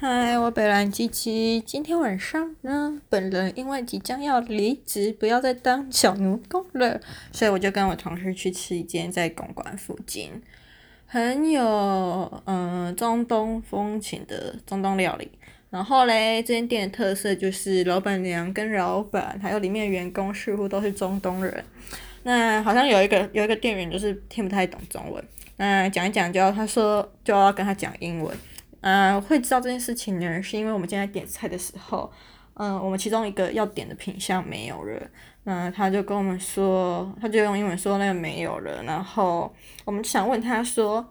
嗨，我北兰鸡鸡，今天晚上呢，本人因为即将要离职，不要再当小奴工了，所以我就跟我同事去吃一间在公馆附近很有中东风情的中东料理。然后嘞，这间店的特色就是老板娘跟老板还有里面的员工似乎都是中东人。那好像有一个店员就是听不太懂中文，那讲一讲就要跟他讲英文。会知道这件事情呢，是因为我们现在点菜的时候，我们其中一个要点的品项没有了，那他就跟我们说，他就用英文说那个没有了，然后我们想问他说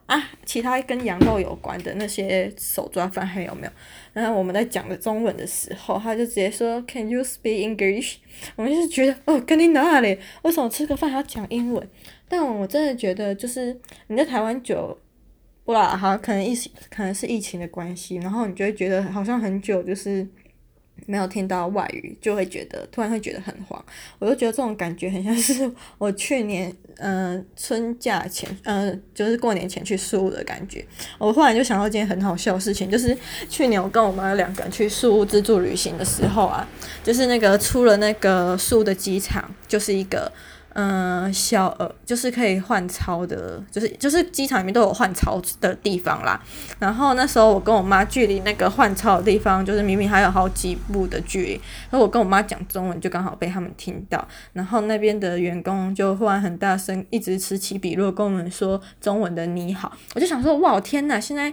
其他跟羊肉有关的那些手抓饭还有没有？然后我们在讲的中文的时候，他就直接说 Can you speak English？ 我们就是觉得跟你哪里？为什么吃个饭还要讲英文？但我真的觉得就是你在台湾久。可能是疫情的关系，然后你就会觉得好像很久就是没有听到外语，就会觉得突然会觉得很慌。我就觉得这种感觉很像是我去年春假前就是过年前去宿务的感觉。我忽然就想到一件很好笑的事情，就是去年我跟我妈两个人去宿务自助旅行的时候啊，就是那个出了那个宿务的机场，就是一个。小就是可以换钞的，就是机场里面都有换钞的地方啦。然后那时候我跟我妈距离那个换钞的地方，就是明明还有好几步的距离，然后我跟我妈讲中文就刚好被他们听到。然后那边的员工就忽然很大声，一直此起彼落跟我们说中文的你好。我就想说，哇天哪！现在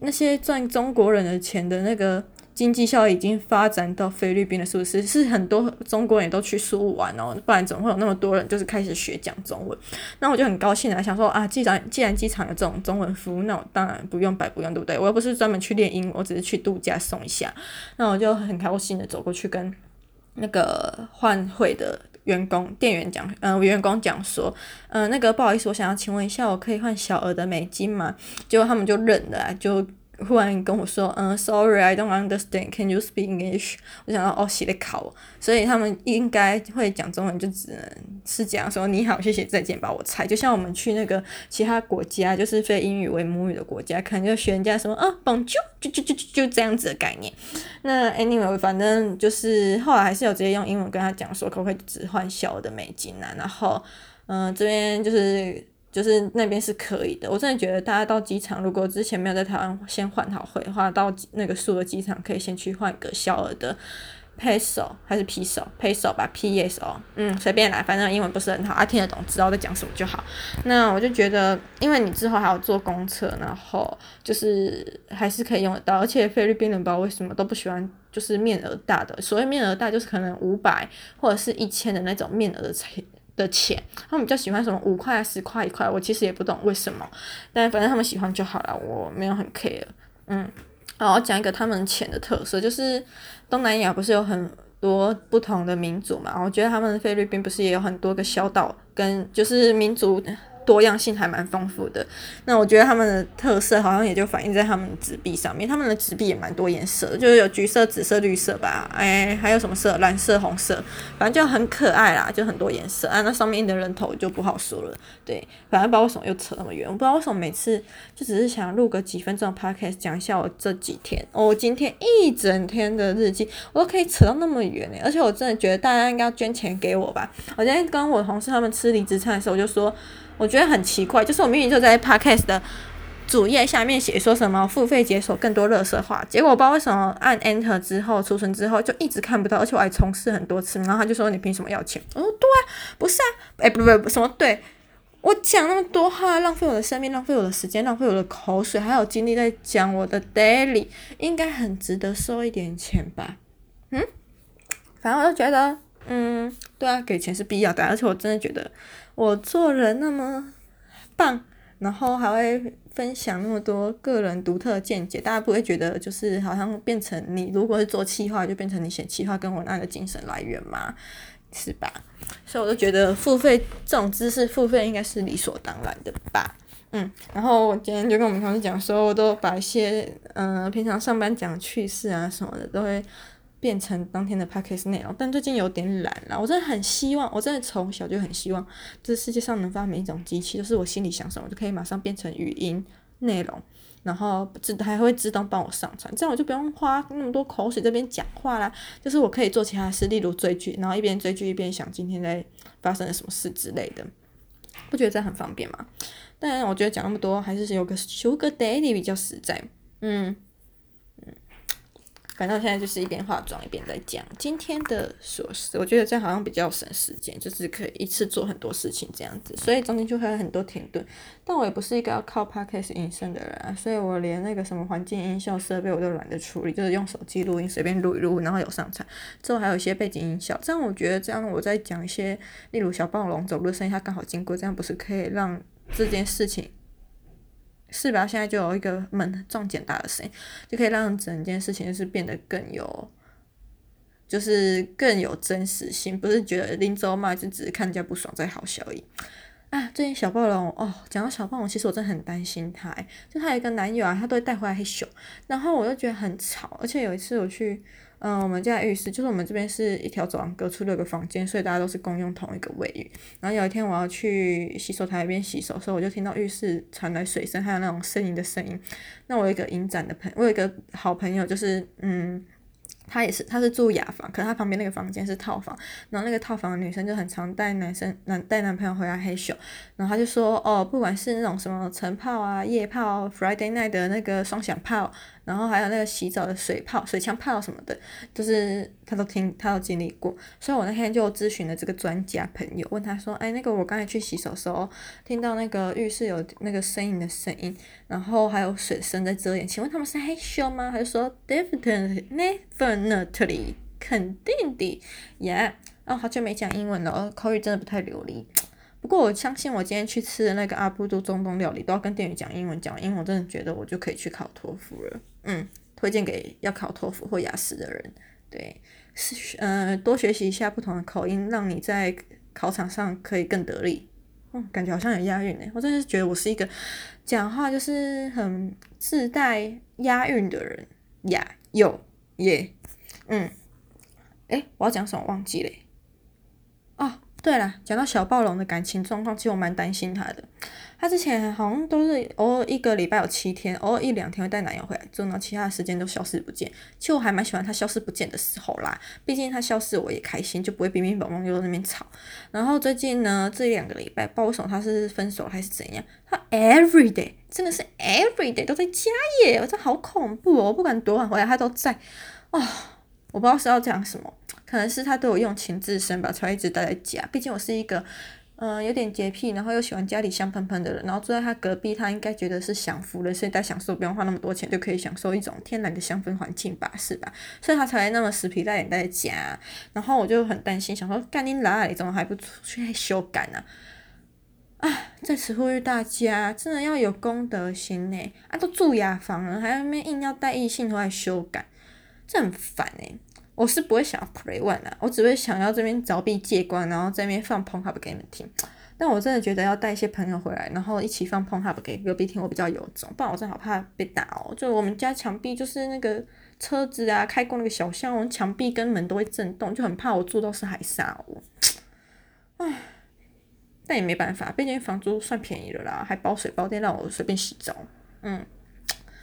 那些赚中国人的钱的那个。经济效益已经发展到菲律宾了，是不是？是很多中国人也都去宿务玩哦，不然怎么会有那么多人就是开始学讲中文？那我就很高兴啊，想说既然机场有这种中文服务，那我当然不用，对不对？我又不是专门去练英文，我只是去度假送一下。那我就很高兴的走过去跟那个换汇的员工讲说，那个不好意思，我想要请问一下，我可以换小额的美金吗？结果他们就愣了啊，就。忽然跟我说sorry I don't understand can you speak English， 我想到是在考我，所以他们应该会讲中文，就只能是讲说你好谢谢再见吧，我猜就像我们去那个其他国家，就是非英语为母语的国家，可能就学人家什么bonjour 就这样子的概念。那 anyway 反正就是后来还是有直接用英文跟他讲说可不可以只换小的美金啊，然后这边就是那边是可以的。我真的觉得大家到机场，如果之前没有在台湾先换好汇的话，到那个宿的机场可以先去换个小额的 peso 还是 peso 吧 peso 随便来，反正英文不是很好听得懂，知道在讲什么就好。那我就觉得因为你之后还要坐公车，然后就是还是可以用得到。而且菲律宾人不知道为什么都不喜欢就是面额大的，所谓面额大就是可能500或者是1000的那种面额的钱，他们比较喜欢什么5块、10块、1块，我其实也不懂为什么，但反正他们喜欢就好了，我没有很 care。然后讲一个他们钱的特色，就是东南亚不是有很多不同的民族嘛，我觉得他们菲律宾不是也有很多个小岛，跟就是民族多样性还蛮丰富的。那我觉得他们的特色好像也就反映在他们纸币上面，他们的纸币也蛮多颜色的，就是有橘色、紫色、绿色吧，还有什么色？蓝色、红色，反正就很可爱啦，就很多颜色啊。那上面印的人头就不好说了，对，反正不知道为什么又扯那么远，我不知道为什么每次就只是想录个几分钟的 podcast 讲一下我这几天，我今天一整天的日记，我都可以扯到那么远而且我真的觉得大家应该要捐钱给我吧。我今天跟我同事他们吃离职餐的时候，我就说。我觉得很奇怪，就是我明明就在 podcast 的主页下面写说什么付费解锁更多垃圾话，结果我不知道为什么按 enter 之后储存之后就一直看不到，而且我还重试很多次，然后他就说你凭什么要钱？我说对啊，不是啊，不什么对，我讲那么多话，浪费我的生命，浪费我的时间，浪费我的口水，还有精力在讲我的 daily， 应该很值得收一点钱吧？反正我就觉得。对啊，给钱是必要的，而且我真的觉得我做人那么棒，然后还会分享那么多个人独特的见解，大家不会觉得就是好像变成你如果是做企划就变成你写企划跟文案的精神来源嘛，是吧？所以我就觉得付费这种知识付费应该是理所当然的吧。然后我今天就跟我们同事讲说，我都把一些平常上班讲趣事啊什么的都会变成当天的 podcast 内容，但最近有点懒了。我真的很希望，我真的从小就很希望这世界上能发明一种机器，就是我心里想什么就可以马上变成语音内容，然后还会自动帮我上传，这样我就不用花那么多口水这边讲话啦，就是我可以做其他事，例如追剧，然后一边追剧一边想今天在发生了什么事之类的，不觉得这样很方便吗？但我觉得讲那么多还是有个 Sugar Daddy 比较实在。反正我现在就是一边化妆一边在讲今天的琐事，我觉得这样好像比较省时间，就是可以一次做很多事情这样子，所以中间就会有很多停顿。但我也不是一个要靠 podcast 营生的人啊，所以我连那个什么环境音效设备我都懒得处理，就是用手机录音随便录一录，然后有上传之后还有一些背景音效，这样我觉得这样我在讲一些例如小暴龙走路的声音它刚好经过，这样不是可以让这件事情是吧？现在就有一个门撞简大的声音，就可以让整件事情就是变得更有，就是更有真实性，不是觉得拎走嘛，就只是看人家不爽再好笑而已。啊，最近小暴龙哦，讲到小暴龙，其实我真的很担心他，就他有一个男友啊，他都会带回来黑熊，然后我就觉得很吵，而且有一次我去，我们家浴室，就是我们这边是一条走廊隔出六个房间，所以大家都是共用同一个卫浴。然后有一天我要去洗手台那边洗手的时候，我就听到浴室传来水声，还有那种呻吟的声音。那我有一个好朋友，就是他是住雅房，可是他旁边那个房间是套房，然后那个套房的女生就很常带男朋友回来黑咻，然后他就说哦，不管是那种什么晨泡啊、夜泡、Friday night 的那个双响泡，然后还有那个洗澡的水泡、水枪泡什么的，就是他都经历过，所以我那天就咨询了这个专家朋友，问他说，那个我刚才去洗手的时候听到那个浴室有那个声音的声音，然后还有水声在遮掩，请问他们是害羞吗？他就说 definitely 肯定的 yeah。 哦，好久没讲英文了，口语真的不太流利。不过我相信我今天去吃的那个阿布都中东料理都要跟店员讲英文，讲英文我真的觉得我就可以去考托福了。推荐给要考托福或雅思的人。对，多学习一下不同的口音，让你在考场上可以更得力。感觉好像有押韵耶，我真的是觉得我是一个讲话就是很自带押韵的人呀，有耶。我要讲什么忘记了哦。对啦，讲到小暴龙的感情状况，其实我蛮担心他的。他之前好像都是偶尔一个礼拜有7天，偶尔1-2天会带男友回来住，然后其他的时间都消失不见。其实我还蛮喜欢他消失不见的时候啦，毕竟他消失我也开心，就不会乒乒乓乓就在那边吵。然后最近呢，这2个礼拜，不知道为什么他是分手还是怎样，他 everyday 真的是 everyday 都在家耶，我真的好恐怖哦！我不管多晚回来他都在。我不知道是要讲什么，可能是他对我用情至深吧，才一直待在家。毕竟我是一个有点洁癖，然后又喜欢家里香喷喷的人，然后住在他隔壁，他应该觉得是享福了，所以他享受不用花那么多钱就可以享受一种天然的香氛环境吧，是吧？所以他才那么死皮赖脸待在家。然后我就很担心，想说干你哪里，怎么还不出去修改啊？在此呼吁大家，真的要有公德心呢！都住雅房了，还那边硬要带异性回来修改，这很烦。我是不会想要 play one 啦，我只会想要这边凿壁借光，然后在那边放 PornHub 给你们听。但我真的觉得要带一些朋友回来，然后一起放 PornHub 给隔壁听，我比较有种。不然我真的好怕被打哦。就我们家墙壁就是那个车子啊开过那个小巷，我们墙壁跟门都会震动，就很怕我住到是海沙哦。但也没办法，毕竟房租算便宜了啦，还包水包电让我随便洗澡。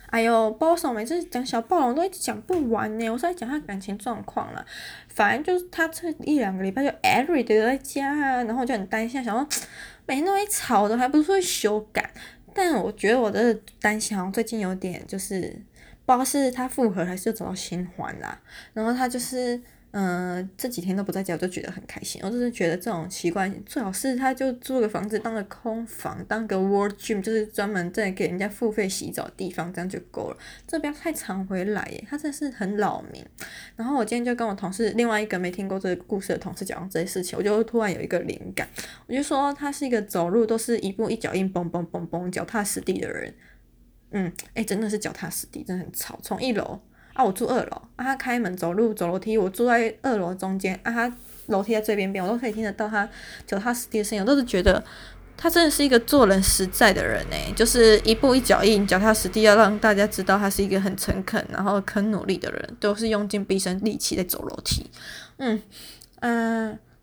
哎呦，包手每次讲小暴龙都一直讲不完呢，我是在讲他感情状况啦。反正就是他这1-2个礼拜就 everyday 都在家啊，然后我就很担心，想说每天都在吵的，还不是会修改。但我觉得我的担心好像最近有点就是，不知道是他复合还是找到新欢啦。然后他就是这几天都不在家，我就觉得很开心。我就是觉得这种习惯，最好是他就租个房子当个空房，当个 World Gym， 就是专门在给人家付费洗澡的地方，这样就够了。这不要太常回来耶，他真的是很扰民。然后我今天就跟我同事，另外一个没听过这个故事的同事讲这些事情，我就突然有一个灵感，我就说他是一个走路都是一步一脚印，蹦蹦蹦蹦，脚踏实地的人。真的是脚踏实地，真的很吵。从1楼。我住2楼，他开门走路走楼梯，我住在2楼中间，他楼梯在最边边，我都可以听得到他脚踏实地的声音，我都是觉得他真的是一个做人实在的人，就是一步一脚印，脚踏实地，要让大家知道他是一个很诚恳，然后很努力的人，都是用尽毕生力气在走楼梯。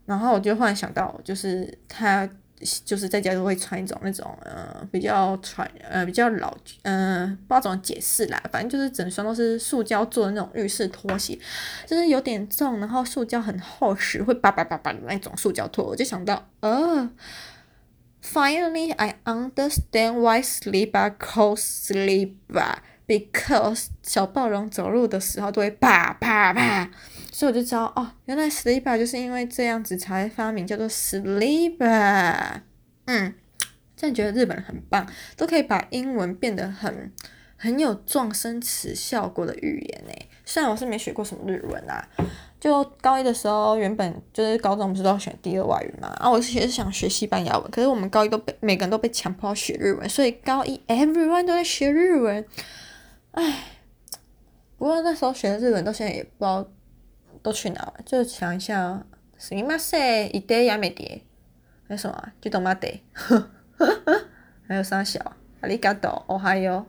然后我就忽然想到，就是他就是在家都会穿一种那种比较老不知道怎么解释啦，反正就是整双都是塑胶做的那种浴室拖鞋，就是有点重，然后塑胶很厚实，会叭叭叭叭的那种塑胶拖。我就想到Finally, I understand why sleeper calls sleeper because 小暴龙走路的时候都会啪啪啪，所以我就知道哦，原来 sleeper 就是因为这样子才发明叫做 sleeper。真的觉得日本人很棒，都可以把英文变得很有撞声词效果的语言耶。虽然我是没学过什么日文啦，就高一的时候，原本就是高中不是都要选第二外语嘛，啊，我也是想学西班牙文，可是我们高一每个人都被强迫学日文，所以高一 everyone 都在学日文，唉，不过那时候学的日文到现在也不知道都去哪了，就想一下哦，すみません、いてやめて，还有什么，ちょっと待って，还有啥小，ありがとう、おはよう。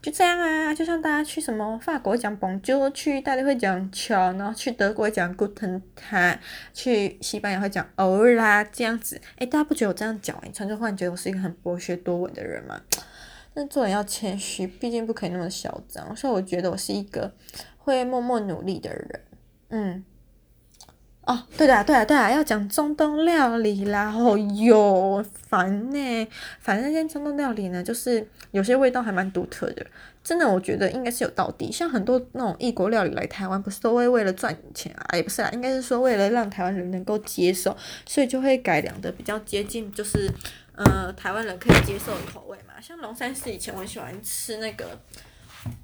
就这样啊，就像大家去什么法国讲 Bonjour， 去意大利会讲 Ciao， 然后去德国讲 Guten Tag， 去西班牙会讲 Hola 这样子。大家不觉得我这样讲，你突然觉得我是一个很博学多闻的人吗？但做人要谦虚，毕竟不可以那么嚣张，所以我觉得我是一个会默默努力的人。哦，对啦，要讲中东料理啦，哦哟，烦欸。反正那些中东料理呢，就是有些味道还蛮独特的，真的我觉得应该是有道地。像很多那种异国料理来台湾，不是都会为了赚钱啊，也不是啦，应该是说为了让台湾人能够接受，所以就会改良的比较接近，就是台湾人可以接受的口味嘛。像龙山寺以前我很喜欢吃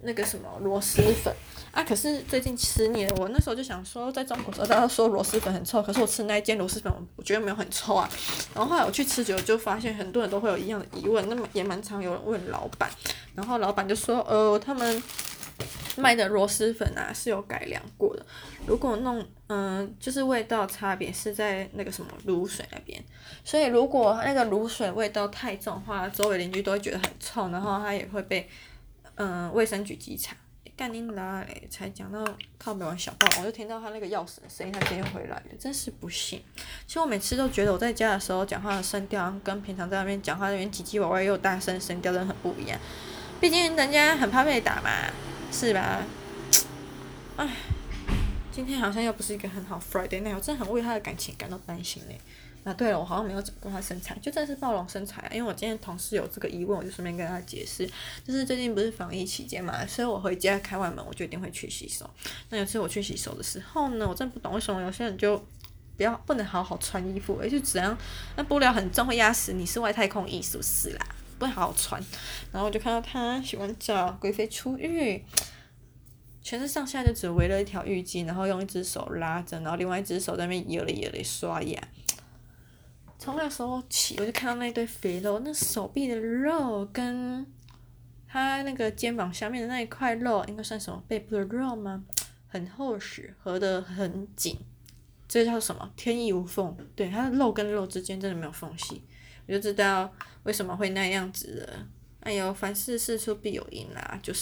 那个什么螺蛳粉啊，可是最近吃腻了。我那时候就想说，在中国的时候大家说螺蛳粉很臭，可是我吃那一间螺蛳粉，我觉得没有很臭啊。然后后来我去吃久了，就发现很多人都会有一样的疑问，那么也蛮常有人问老板，然后老板就说，他们卖的螺蛳粉啊是有改良过的，如果弄就是味道差别是在那个什么卤水那边，所以如果那个卤水味道太重的话，周围邻居都会觉得很臭，然后他也会被。卫生局稽查，干你啦嘞！才讲到靠北玩小暴，我就听到他那个钥匙的声音，他今天又回来了，真是不幸。其实我每次都觉得我在家的时候讲话的声调，跟平常在外面讲话那边唧唧歪歪又大声，声调真的很不一样。毕竟人家很怕被打嘛，是吧？唉，今天好像又不是一个很好 Friday night， 我真的很为他的感情感到担心嘞。啊，对了，我好像没有讲过他身材，就真的是暴龙身材，因为我今天同事有这个疑问，我就顺便跟他解释，就是最近不是防疫期间嘛，所以我回家开完门我就一定会去洗手。那有次我去洗手的时候呢，我真的不懂为什么有些人就不能好好穿衣服，就只能那布料很重会压死你，是外太空艺术是啦，不能好好穿。然后我就看到他洗完澡贵妃出浴，全身上下就只围了一条浴巾，然后用一只手拉着，然后另外一只手在那边摇了刷牙。从那时候起，我就看到那堆肥肉，那手臂的肉跟他那个肩膀下面的那一块肉，应该算什么背部的肉吗？很厚实，合得很紧，这叫什么？天衣无缝。对，他的肉跟肉之间真的没有缝隙，我就知道为什么会那样子了。哎呦，凡事事出必有因啦，就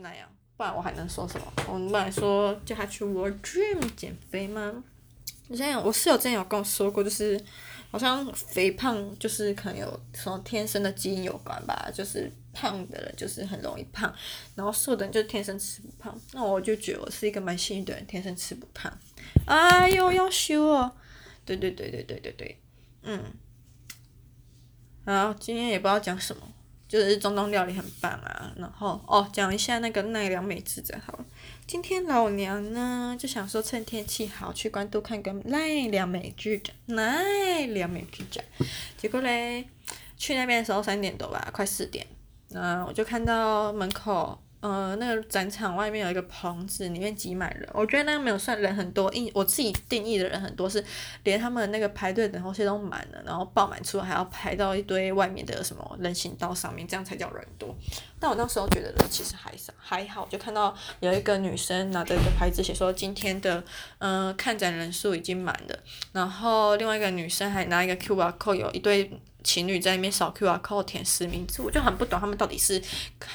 那样，不然我还能说什么？我们不然说叫他去 World Gym 减肥吗？我室友之前有跟我说过，就是好像肥胖就是可能有什么天生的基因有关吧，就是胖的人就是很容易胖，然后瘦的人就是天生吃不胖。那我就觉得我是一个蛮幸运的人，天生吃不胖。哎呦，要修哦！对，然后今天也不知道讲什么，就是中东料理很棒啊，然后讲一下那个奈良美智子好了。今天老娘呢就想说趁天气好去关渡看个奈良美智展，结果嘞去那边的时候3点多吧，快4点，我就看到门口那个展场外面有一个棚子，里面挤满人，我觉得那个没有算人很多，我自己定义的人很多是连他们那个排队等候线都满了，然后爆满出来还要排到一堆外面的什么人行道上面，这样才叫人多。但我那时候觉得人其实还好，就看到有一个女生拿着一个牌子写说今天的看展人数已经满了，然后另外一个女生还拿一个 QR code， 有一堆情侣在那边扫 QR code 填实名制，我就很不懂他们到底是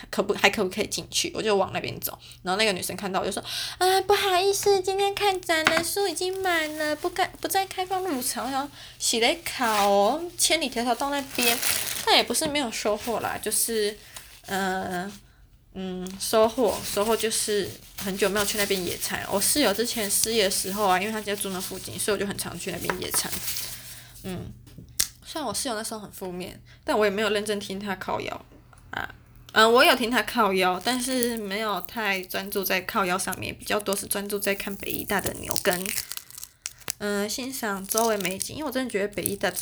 可不可以进去，我就往那边走。然后那个女生看到我就说啊，不好意思，今天看展的书已经满了，不再开放入场。我想洗了一卡哦，千里迢迢到那边，但也不是没有收获啦，就是收获就是很久没有去那边野餐。我室友之前失业的时候啊，因为他家住那附近，所以我就很常去那边野餐。虽然我室友那时候很负面，但我也没有认真听他靠腰啊。我有听他靠腰，但是没有太专注在靠腰上面，比较多是专注在看北医大的牛跟欣赏周围美景。因为我真的觉得北医大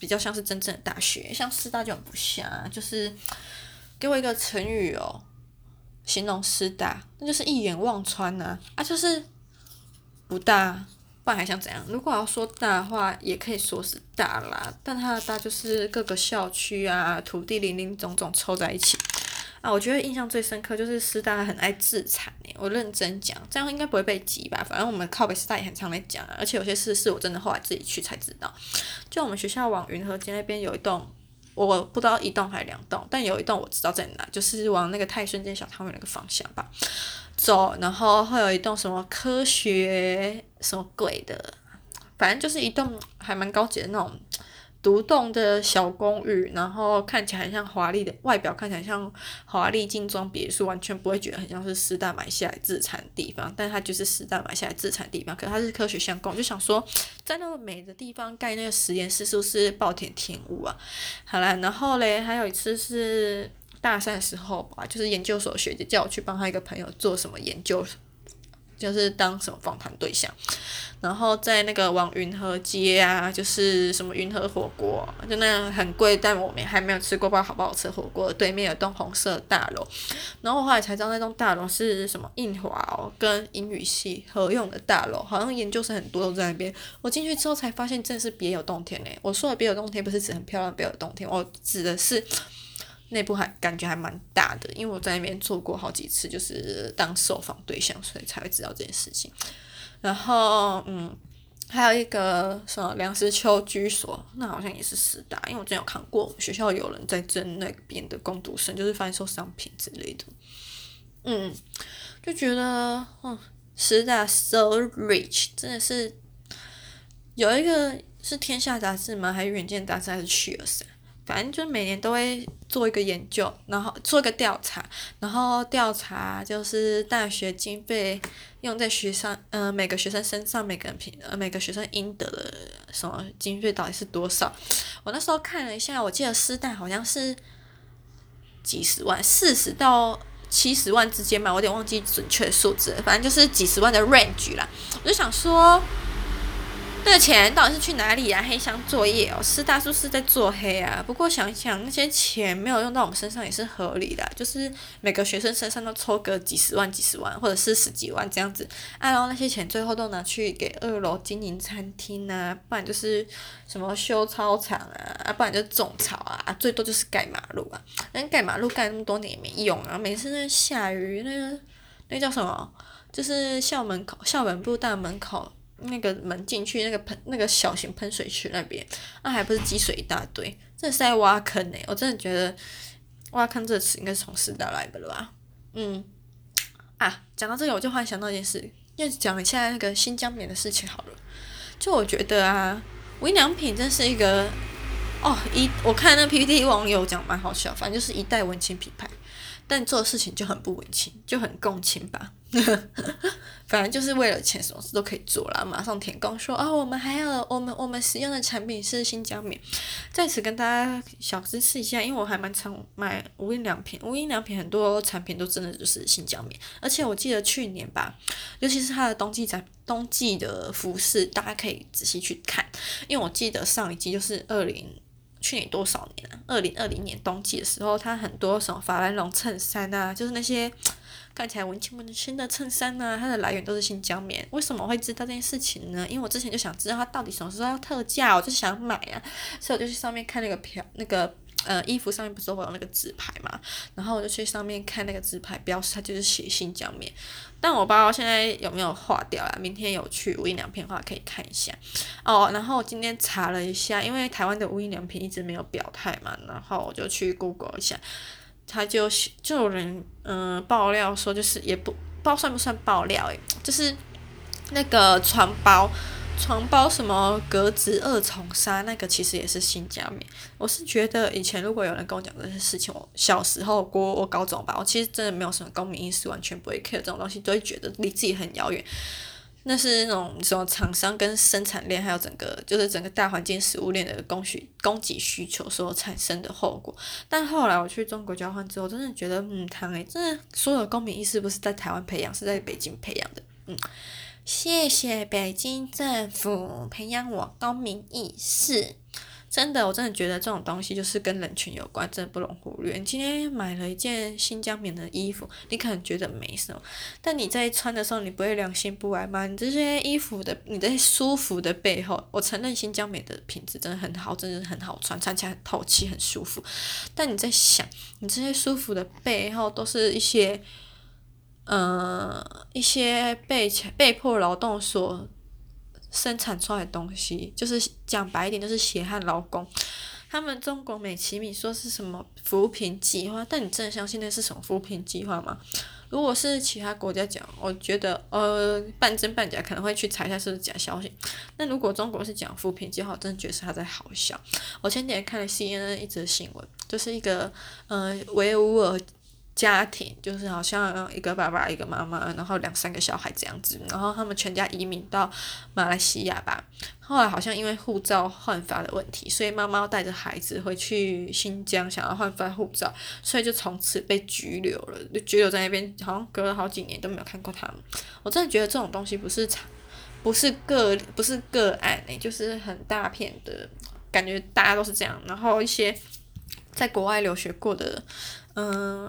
比较像是真正的大学，像师大就很不像啊。就是给我一个成语哦，形容师大，那就是一眼望穿啊。就是不大，不然还想怎样？如果要说大的话，也可以说是大啦，但它的大就是各个校区啊、土地林林总总凑在一起啊。我觉得印象最深刻就是师大很爱自残欸，我认真讲，这样应该不会被挤吧？反正我们靠北师大也很常来讲啊，而且有些事是我真的后来自己去才知道。就我们学校往云和街那边有一栋，我不知道一栋还是两栋，但有一栋我知道在哪，就是往那个泰顺街小汤圆那个方向吧走，然后会有一栋什么科学什么鬼的，反正就是一栋还蛮高级的那种独栋的小公寓，然后看起来很像华丽的，外表看起来像华丽精装别墅，完全不会觉得很像是师大买下来自产地方，但它就是师大买下来自产地方，可是它是科学相关，就想说在那么美的地方盖那个实验室是不是暴殄天物啊？好啦，然后嘞，还有一次是大三的时候吧，就是研究所学姐叫我去帮她一个朋友做什么研究，就是当什么访谈对象，然后在那个往云和街啊，就是什么云和火锅，就那样很贵，但我们还没有吃过，不知道好不好吃火锅。对面有栋红色大楼，然后我后来才知道那栋大楼是什么印华哦跟英语系合用的大楼，好像研究生很多都在那边。我进去之后才发现，真是别有洞天欸！我说的别有洞天不是指很漂亮别有洞天，我指的是内部还感觉还蛮大的，因为我在那边做过好几次，就是当受访对象，所以才会知道这件事情。然后还有一个什么梁实秋居所，那好像也是师大，因为我之前有看过，我们学校有人在争那边的工读生，就是贩售商品之类的。就觉得师大 so rich， 真的是有一个是天下杂志吗？还是远见杂志？还是 Cheers？反正就是每年都会做一个研究，然后做一个调查，然后调查就是大学经费用在学生每个学生身上，每个学生应得的什么经费到底是多少。我那时候看了一下，我记得师大好像是几十万，40到70万之间吧，我有点忘记准确数字，反正就是几十万的 range 啦。我就想说那个钱到底是去哪里啊？黑箱作业哦，师大是不是在做黑啊？不过想一想，那些钱没有用到我们身上也是合理的啊，就是每个学生身上都抽个几十万，或者是10几万这样子啊，然后那些钱最后都拿去给2楼经营餐厅啊，不然就是什么修操场啊，不然就是种草啊，最多就是盖马路啊。但盖马路盖那么多年也没用啊，每次那下雨那叫什么？就是校本部大门口。那个门进去那个小型喷水池那边，那还不是积水一大堆，这是在挖坑欸！我真的觉得挖坑这个词应该是从师大来的了吧？讲到这个我就忽然想到一件事，要讲一下那个新疆棉的事情好了。就我觉得啊，无印良品真是一个我看那 PPT 网友讲蛮好笑，反正就是一代文青品牌。但做的事情就很不文青，就很共青吧。反正就是为了钱，什么事都可以做啦。马上填空说我们使用的产品是新疆棉。在此跟大家小支持一下，因为我还蛮常买无印良品，无印良品很多产品都真的就是新疆棉。而且我记得去年吧，尤其是它的冬季的服饰，大家可以仔细去看，因为我记得上一季就是去年多少年啊？2020年冬季的时候，它很多什么法兰绒衬衫啊，就是那些看起来文青文青的衬衫啊，它的来源都是新疆棉。为什么我会知道这件事情呢？因为我之前就想知道它到底什么时候要特价，我就想买啊，所以我就去上面看那个衣服上面不是会有那个自拍嘛，然后我就去上面看那个自拍标识，它就是写性教棉，但我不知道现在有没有划掉啦，明天有去无印良品的话可以看一下哦。然后我今天查了一下，因为台湾的无印良品一直没有表态嘛，然后我就去 Google 一下，他就有人爆料说，就是也不不知道算不算爆料就是那个床包什么格子二重纱，那个其实也是性加冕。我是觉得以前如果有人跟我讲这些事情，我小时候过我高中吧，我其实真的没有什么公民意识，完全不会 care 这种东西，都会觉得离自己很遥远。那是那种什么厂商跟生产链，还有整个大环境食物链的供给需求所产生的后果。但后来我去中国交换之后，真的觉得真的所有公民意识不是在台湾培养，是在北京培养的。谢谢北京政府培养我公民意识。真的，我真的觉得这种东西就是跟人群有关，真的不容忽略。你今天买了一件性交棉的衣服，你可能觉得没什么，但你在穿的时候，你不会良心不安吗？你这些衣服的，你这些舒服的背后，我承认性交棉的品质真的很好，真的很好穿，穿起来很透气，很舒服。但你在想，你这些舒服的背后，都是一些被迫劳动所生产出来的东西，就是讲白一点，就是血汗劳工。他们中国美其名说是什么扶贫计划，但你真的相信那是什么扶贫计划吗？如果是其他国家讲，我觉得半真半假，可能会去查一下是不是假消息。那如果中国是讲扶贫计划，我真的觉得是他在好笑。我前几天看了 CNN 一则新闻，就是一个维吾尔家庭，就是好像一个爸爸一个妈妈，然后2-3个小孩这样子，然后他们全家移民到马来西亚吧。后来好像因为护照换发的问题，所以妈妈带着孩子回去新疆，想要换发护照，所以就从此被拘留了，就拘留在那边，好像隔了好几年都没有看过他们。我真的觉得这种东西不是个案就是很大片的感觉，大家都是这样。然后一些在国外留学过的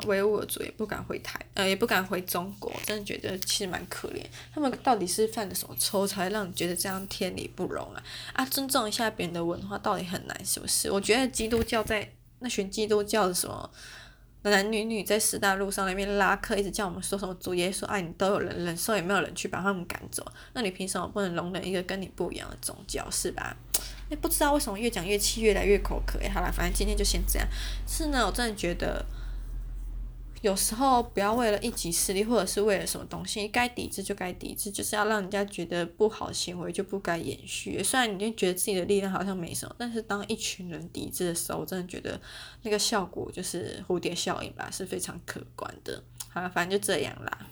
维吾尔族也不敢回也不敢回中国，真的觉得其实蛮可怜。他们到底是犯了什么错，才让你觉得这样天理不容啊，尊重一下别人的文化到底很难，是不是？我觉得基督教在那群基督教的什么男女在十大路上那边拉客，一直叫我们说什么主耶稣爱你，都有人忍受，也没有人去把他们赶走，那你凭什么不能容忍一个跟你不一样的宗教，是吧？不知道为什么越讲越气，越来越口渴。好啦，反正今天就先这样。是呢，我真的觉得有时候不要为了一己私利，或者是为了什么东西该抵制就该抵制，就是要让人家觉得不好行为就不该延续。虽然你就觉得自己的力量好像没什么，但是当一群人抵制的时候，我真的觉得那个效果就是蝴蝶效应吧，是非常可观的。好啦，反正就这样啦。